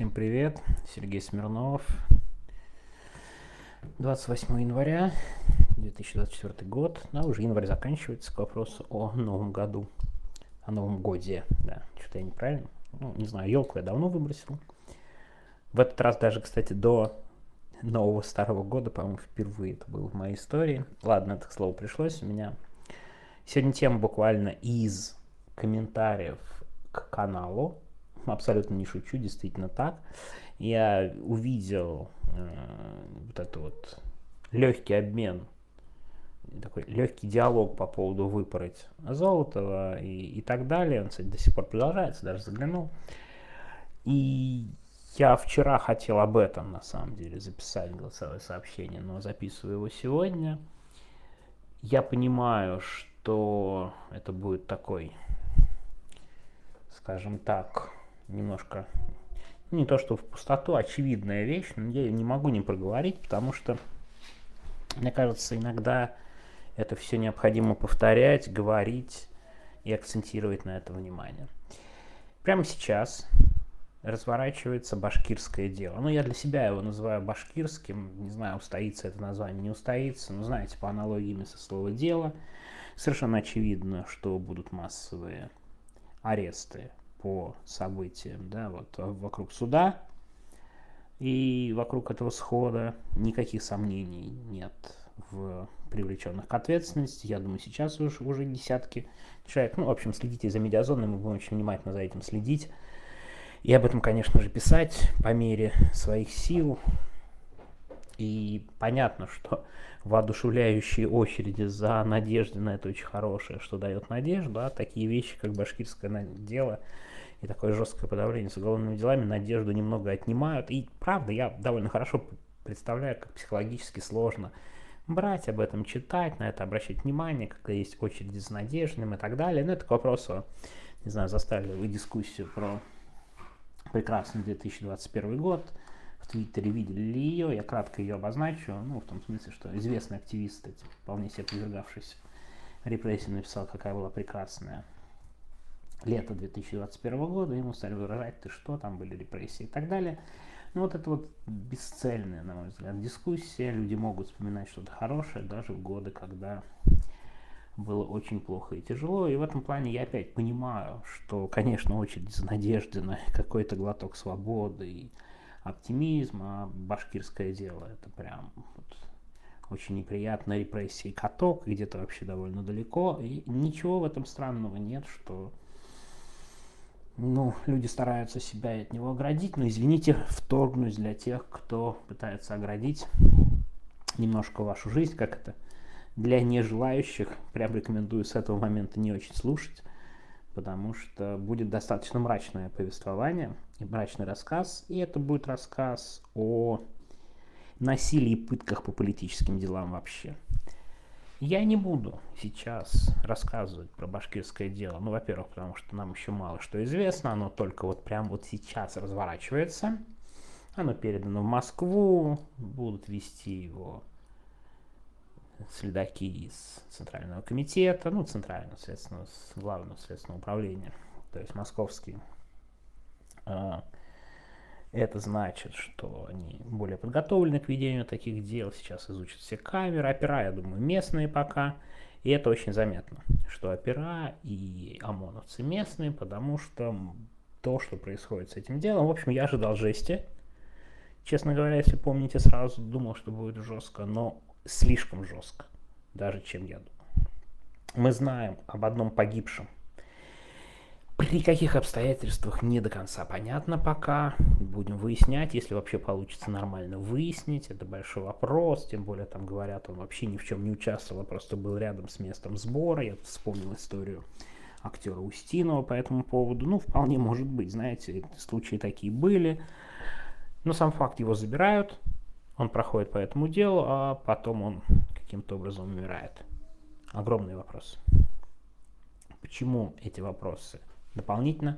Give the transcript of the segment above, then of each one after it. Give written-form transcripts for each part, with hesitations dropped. Всем привет, Сергей Смирнов. 28 января 2024 год, а уже январь заканчивается, к вопросу о новом году, о новом годе, да, что-то я неправильно, не знаю, елку я давно выбросил, в этот раз даже, кстати, до нового старого года, по-моему, впервые это было в моей истории, ладно, это, к слову, пришлось, у меня сегодня тема буквально из комментариев к каналу, абсолютно не шучу, действительно так. Я увидел вот этот вот легкий обмен, такой легкий диалог по поводу выпороть Золотова и так далее. Он, кстати, до сих пор продолжается, даже заглянул. И я вчера хотел об этом, на самом деле, записать голосовое сообщение, но записываю его сегодня. Я понимаю, что это будет такой, скажем так, немножко, не то что в пустоту, очевидная вещь, но я ее не могу не проговорить, потому что, мне кажется, иногда это все необходимо повторять, говорить и акцентировать на это внимание. Прямо сейчас разворачивается башкирское дело. Ну, я для себя его называю башкирским, не знаю, устоится это название, не устоится, но, знаете, по аналогии со словом «дело», совершенно очевидно, что будут массовые аресты по событиям, да, вот вокруг суда и вокруг этого схода никаких сомнений нет в привлеченных к ответственности. Я думаю, сейчас уже десятки человек. Ну, в общем, следите за медиазоной, мы будем очень внимательно за этим следить. И об этом, конечно же, писать по мере своих сил. И понятно, что воодушевляющие очереди за надежды на это очень хорошее, что дает надежду, а такие вещи, как башкирское дело и такое жесткое подавление с уголовными делами, надежду немного отнимают. И правда, я довольно хорошо представляю, как психологически сложно брать об этом, читать, на это обращать внимание, когда есть очереди с надеждами и так далее. Но это к вопросу, не знаю, заставили вы дискуссию про прекрасный 2021 год. В Твиттере видели ли ее, я кратко ее обозначу, ну, в том смысле, что известный активист, вполне себе подвергавшийся репрессиям, написал, какая была прекрасная лето 2021 года, ему стали возражать, ты что, там были репрессии и так далее. Ну, вот это вот бесцельная, на мой взгляд, дискуссия, люди могут вспоминать что-то хорошее даже в годы, когда было очень плохо и тяжело, и в этом плане я опять понимаю, что, конечно, очередь за надежды на какой-то глоток свободы и оптимизм, а башкирское дело это прям вот очень неприятно, репрессии каток, где-то вообще довольно далеко, и ничего в этом странного нет, что ну, люди стараются себя от него оградить, но, извините, вторгнусь для тех, кто пытается оградить немножко вашу жизнь, как это для нежелающих, прям рекомендую с этого момента не очень слушать, потому что будет достаточно мрачное повествование и мрачный рассказ, и это будет рассказ о насилии и пытках по политическим делам вообще. Я не буду сейчас рассказывать про башкирское дело, ну, во-первых, потому что нам еще мало что известно, оно только вот прям вот сейчас разворачивается, оно передано в Москву, будут вести его следаки из Центрального комитета, ну, Центрального следственного, Главного следственного управления, то есть московский. Это значит, что они более подготовлены к ведению таких дел, сейчас изучат все камеры, опера, я думаю, местные пока, и это очень заметно, что опера и ОМОНовцы местные, потому что то, что происходит с этим делом, в общем, я ожидал жести, честно говоря, если помните, сразу думал, что будет жестко, но слишком жестко, даже чем я думал. Мы знаем об одном погибшем. При каких обстоятельствах не до конца понятно пока. Будем выяснять, если вообще получится нормально выяснить. Это большой вопрос, тем более там говорят, он вообще ни в чем не участвовал, а просто был рядом с местом сбора. Я вспомнил историю актера Устинова по этому поводу. Ну, вполне может быть, знаете, случаи такие были. Но сам факт, его забирают. Он проходит по этому делу, а потом он каким-то образом умирает. Огромный вопрос. Почему эти вопросы? Дополнительно,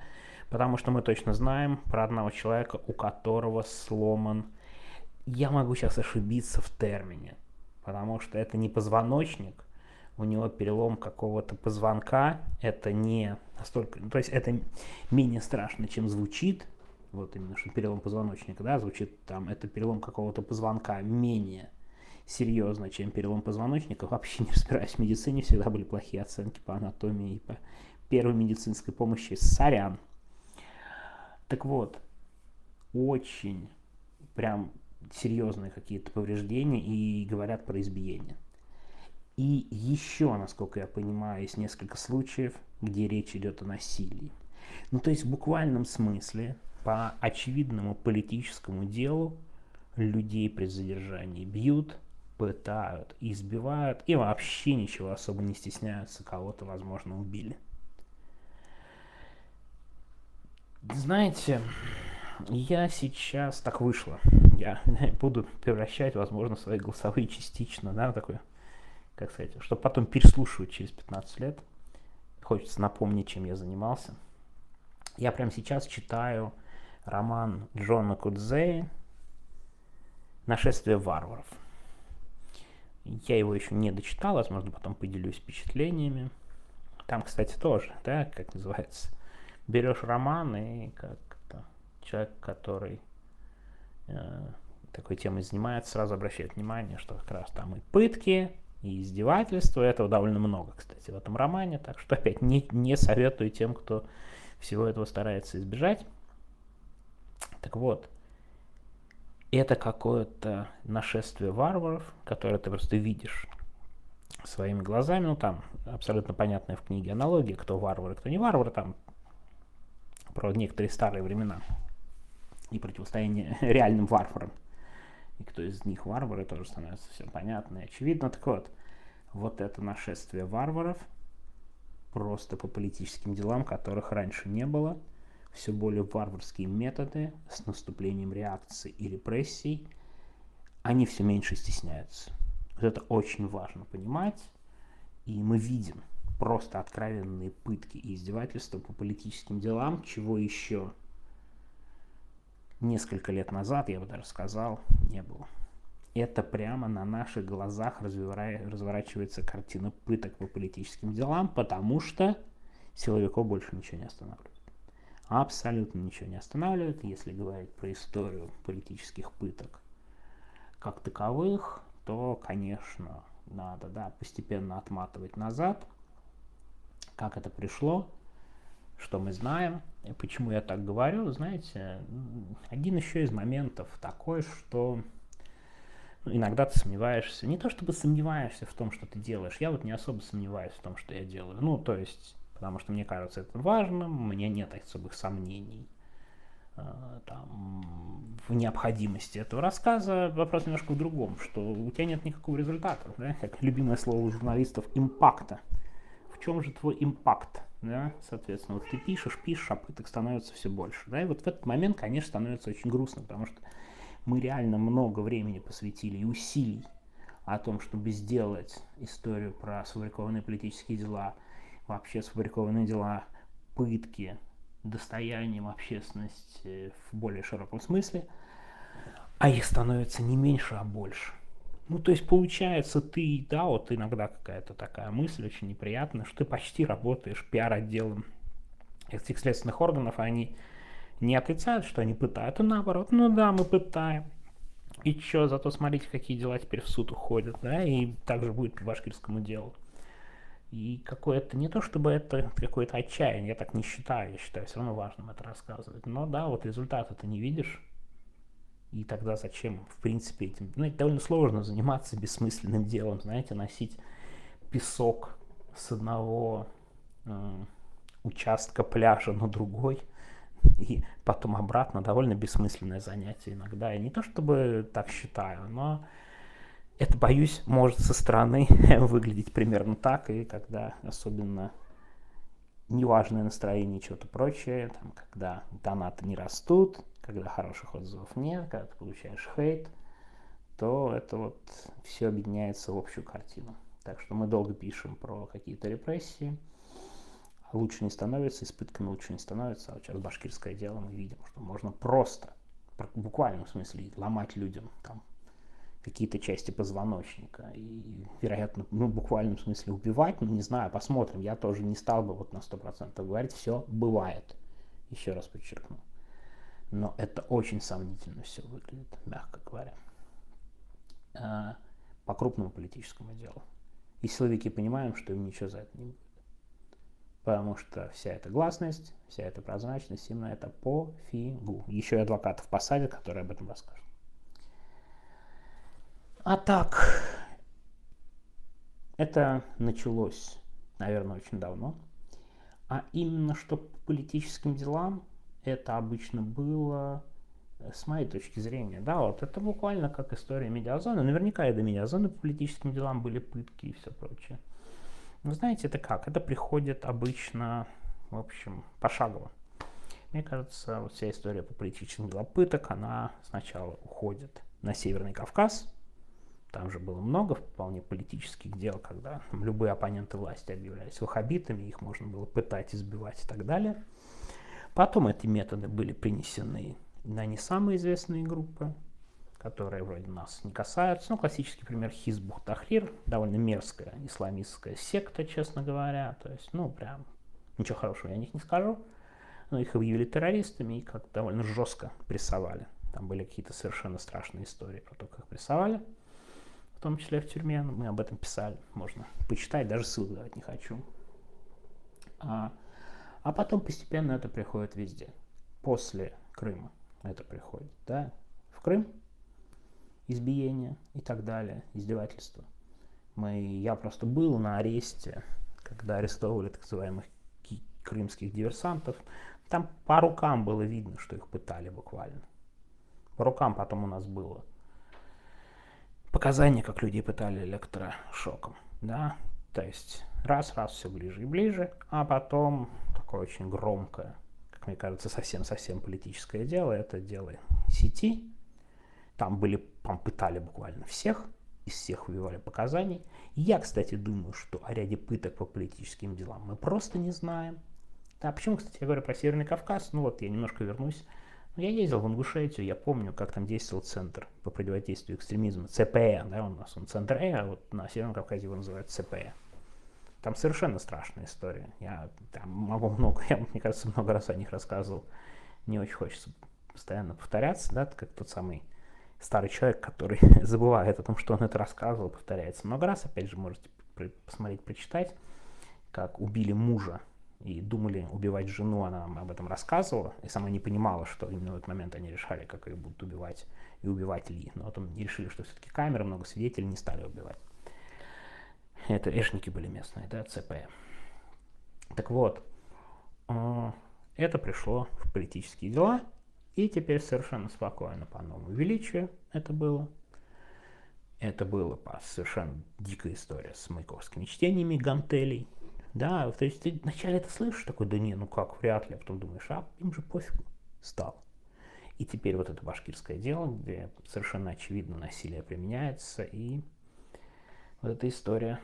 потому что мы точно знаем про одного человека, у которого сломан, я могу сейчас ошибиться в термине, потому что это не позвоночник, у него перелом какого-то позвонка, это не настолько, то есть это менее страшно, чем звучит, вот именно что перелом позвоночника, да, звучит там, это перелом какого-то позвонка, менее серьезно, чем перелом позвоночника. Вообще не разбираюсь в медицине, всегда были плохие оценки по анатомии и по первой медицинской помощи. Сорян. Так вот, очень прям серьезные какие-то повреждения и говорят про избиение. И еще, насколько я понимаю, есть несколько случаев, где речь идет о насилии. Ну, то есть в буквальном смысле по очевидному политическому делу людей при задержании бьют, пытают, избивают и вообще ничего особо не стесняются, кого-то, возможно, убили. Знаете, я сейчас так вышло. Я буду превращать, возможно, свои голосовые частично, да, такое, как сказать, чтобы потом переслушивать через 15 лет. Хочется напомнить, чем я занимался. Я прямо сейчас читаю роман Джона Кудзеи «Нашествие варваров». Я его еще не дочитал, возможно, потом поделюсь впечатлениями. Там, кстати, тоже, да, как называется, берешь роман и как-то человек, который такой темой занимается, сразу обращает внимание, что как раз там и пытки, и издевательства, этого довольно много, кстати, в этом романе, так что опять не советую тем, кто всего этого старается избежать. Так вот, это какое-то нашествие варваров, которое ты просто видишь своими глазами, ну там абсолютно понятная в книге аналогия, кто варвар и кто не варвар, там про некоторые старые времена и противостояние реальным варварам. И кто из них варвары, тоже становится все понятно и очевидно. Так вот, вот это нашествие варваров просто по политическим делам, которых раньше не было. Все более варварские методы с наступлением реакции и репрессий, они все меньше стесняются. Вот это очень важно понимать. И мы видим просто откровенные пытки и издевательства по политическим делам, чего еще несколько лет назад, я бы даже сказал, не было. Это прямо на наших глазах разворачивается картина пыток по политическим делам, потому что силовиков больше ничего не останавливает. Абсолютно ничего не останавливает. Если говорить про историю политических пыток как таковых, то, конечно, надо, да, постепенно отматывать назад. Как это пришло, что мы знаем, и почему я так говорю, знаете, один еще из моментов такой, что иногда ты сомневаешься, не то чтобы сомневаешься в том, что ты делаешь, я вот не особо сомневаюсь в том, что я делаю, ну, то есть, потому что мне кажется это важным, у меня нет особых сомнений там, в необходимости этого рассказа, вопрос немножко в другом, что у тебя нет никакого результата, да? Как любимое слово у журналистов «импакта». В чем же твой импакт, да, соответственно, вот ты пишешь, а пыток становится все больше, да, и вот в этот момент, конечно, становится очень грустно, потому что мы реально много времени посвятили и усилий о том, чтобы сделать историю про сфабрикованные политические дела, вообще сфабрикованные дела, пытки, достоянием общественности в более широком смысле, а их становится не меньше, а больше. Ну, то есть, получается, ты, да, вот иногда какая-то такая мысль очень неприятная, что ты почти работаешь пиар-отделом этих следственных органов, а они не отрицают, что они пытают, и наоборот, ну да, мы пытаем. И чё, зато смотрите, какие дела теперь в суд уходят, да, и так же будет по башкирскому делу. И какое-то, не то чтобы это какое-то отчаяние, я так не считаю, я считаю все равно важным это рассказывать, но да, вот результата ты не видишь. И тогда зачем, в принципе, этим, ну, это довольно сложно заниматься бессмысленным делом, знаете, носить песок с одного участка пляжа на другой и потом обратно, довольно бессмысленное занятие иногда. Я не то чтобы так считаю, но это, боюсь, может со стороны выглядеть примерно так, и когда особенно неважное настроение и что-то прочее, там, когда донаты не растут, когда хороших отзывов нет, когда ты получаешь хейт, то это вот все объединяется в общую картину. Так что мы долго пишем про какие-то репрессии, лучше не становится, и с пытками лучше не становится, а вот сейчас башкирское дело мы видим, что можно просто, в буквальном смысле, ломать людям там какие-то части позвоночника и, вероятно, ну, в буквальном смысле убивать, ну, не знаю, посмотрим, я тоже не стал бы вот на 100% говорить, все бывает, еще раз подчеркну. но это очень сомнительно все выглядит, мягко говоря, по крупному политическому делу. И силовики понимают, что им ничего за это не будет. Потому что вся эта гласность, вся эта прозрачность, им на это пофигу. Еще и адвокатов посадят, которые об этом расскажут. А так, это началось, наверное, очень давно. А именно, что по политическим делам это обычно было, с моей точки зрения, да, вот это буквально как история медиазоны. Наверняка и до медиазоны по политическим делам были пытки и все прочее. Но знаете, это как? Это приходит обычно, в общем, пошагово. Мне кажется, вот вся история по политическим делам пыток, она сначала уходит на Северный Кавказ. Там же было много вполне политических дел, когда любые оппоненты власти объявлялись ваххабитами, их можно было пытать, избивать и так далее. Потом эти методы были принесены на не самые известные группы, которые вроде нас не касаются. Ну, классический пример — Хизбут Тахрир, довольно мерзкая исламистская секта, честно говоря. То есть, ну, прям ничего хорошего я о них не скажу. Но их объявили террористами и как-то довольно жестко прессовали. Там были какие-то совершенно страшные истории про то, как их прессовали, в том числе в тюрьме. Мы об этом писали, можно почитать, даже ссылку давать не хочу. А потом постепенно это приходит везде. После Крыма это приходит, да, в Крым, избиение и так далее, издевательства. Я просто был на аресте, когда арестовывали так называемых крымских диверсантов. Там по рукам было видно, что их пытали буквально. По рукам потом у нас было показания, как людей пытали электрошоком, да, то есть раз все ближе и ближе, а потом такое очень громкое, мне кажется, совсем-совсем политическое дело. Это дело сети. Там пытали буквально всех, из всех выбивали показаний. Я, кстати, думаю, что о ряде пыток по политическим делам мы просто не знаем. Да, почему, кстати, я говорю про Северный Кавказ? Ну вот, я немножко вернусь. Я ездил в Ингушетию, я помню, как там действовал Центр по противодействию экстремизму, ЦПЭ, да, у нас он Центр Э, а вот на Северном Кавказе его называют ЦПЭ. Там совершенно страшная история. Я там могу много, мне кажется, много раз о них рассказывал. Не очень хочется постоянно повторяться, да, как тот самый старый человек, который забывает о том, что он это рассказывал, повторяется много раз. Опять же, можете посмотреть, прочитать, как убили мужа и думали убивать жену, она нам об этом рассказывала, и сама не понимала, что именно в этот момент они решали, как ее будут убивать и убивать ли. Но потом решили, что все-таки камера, много свидетелей, не стали убивать. Это эшники были местные, да, ЦПЭ. Так вот, это пришло в политические дела, и теперь совершенно спокойно по новому величию это было. Это было совершенно дикая история с маяковскими чтениями гантелей. Да, то есть ты вначале это слышишь, такой, да не, ну как, вряд ли, а потом думаешь, а им же пофигу стало. И теперь вот это башкирское дело, где совершенно очевидно насилие применяется, и вот эта история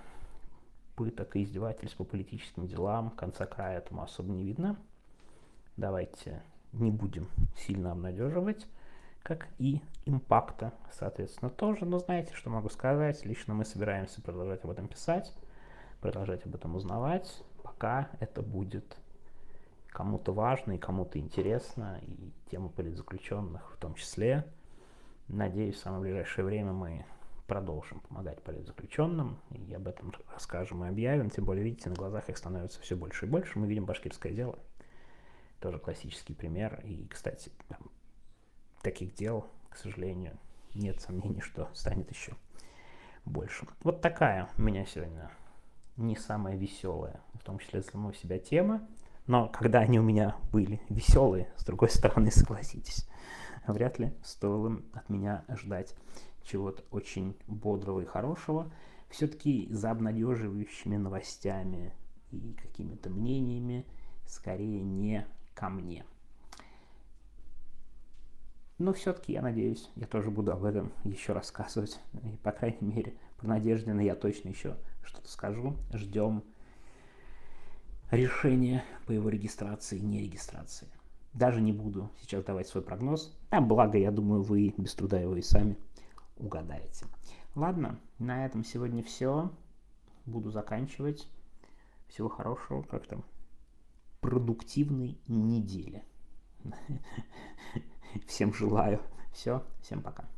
пыток и издевательств по политическим делам, конца края этому особо не видно. Давайте не будем сильно обнадеживать, как и импакта, соответственно, тоже. Но знаете, что могу сказать? Лично мы собираемся продолжать об этом писать, продолжать об этом узнавать, пока это будет кому-то важно и кому-то интересно, и тему политзаключенных в том числе. Надеюсь, в самое ближайшее время мы продолжим помогать политзаключенным, и об этом расскажем и объявим. Тем более, видите, на глазах их становится все больше и больше. Мы видим башкирское дело, тоже классический пример. И, кстати, таких дел, к сожалению, нет сомнений, что станет еще больше. Вот такая у меня сегодня не самая веселая, в том числе саму себя, тема. Но когда они у меня были веселые, с другой стороны, согласитесь, вряд ли стоило от меня ждать чего-то очень бодрого и хорошего. Все-таки за обнадеживающими новостями и какими-то мнениями скорее не ко мне. Но все-таки, я надеюсь, я тоже буду об этом еще рассказывать. И, по крайней мере, про Надеждина я точно еще что-то скажу. Ждем решения по его регистрации и нерегистрации. Даже не буду сейчас давать свой прогноз. А благо, я думаю, вы без труда его и сами угадаете. Ладно, на этом сегодня все. Буду заканчивать. Всего хорошего, как там, продуктивной недели. Всем желаю. Все, всем пока.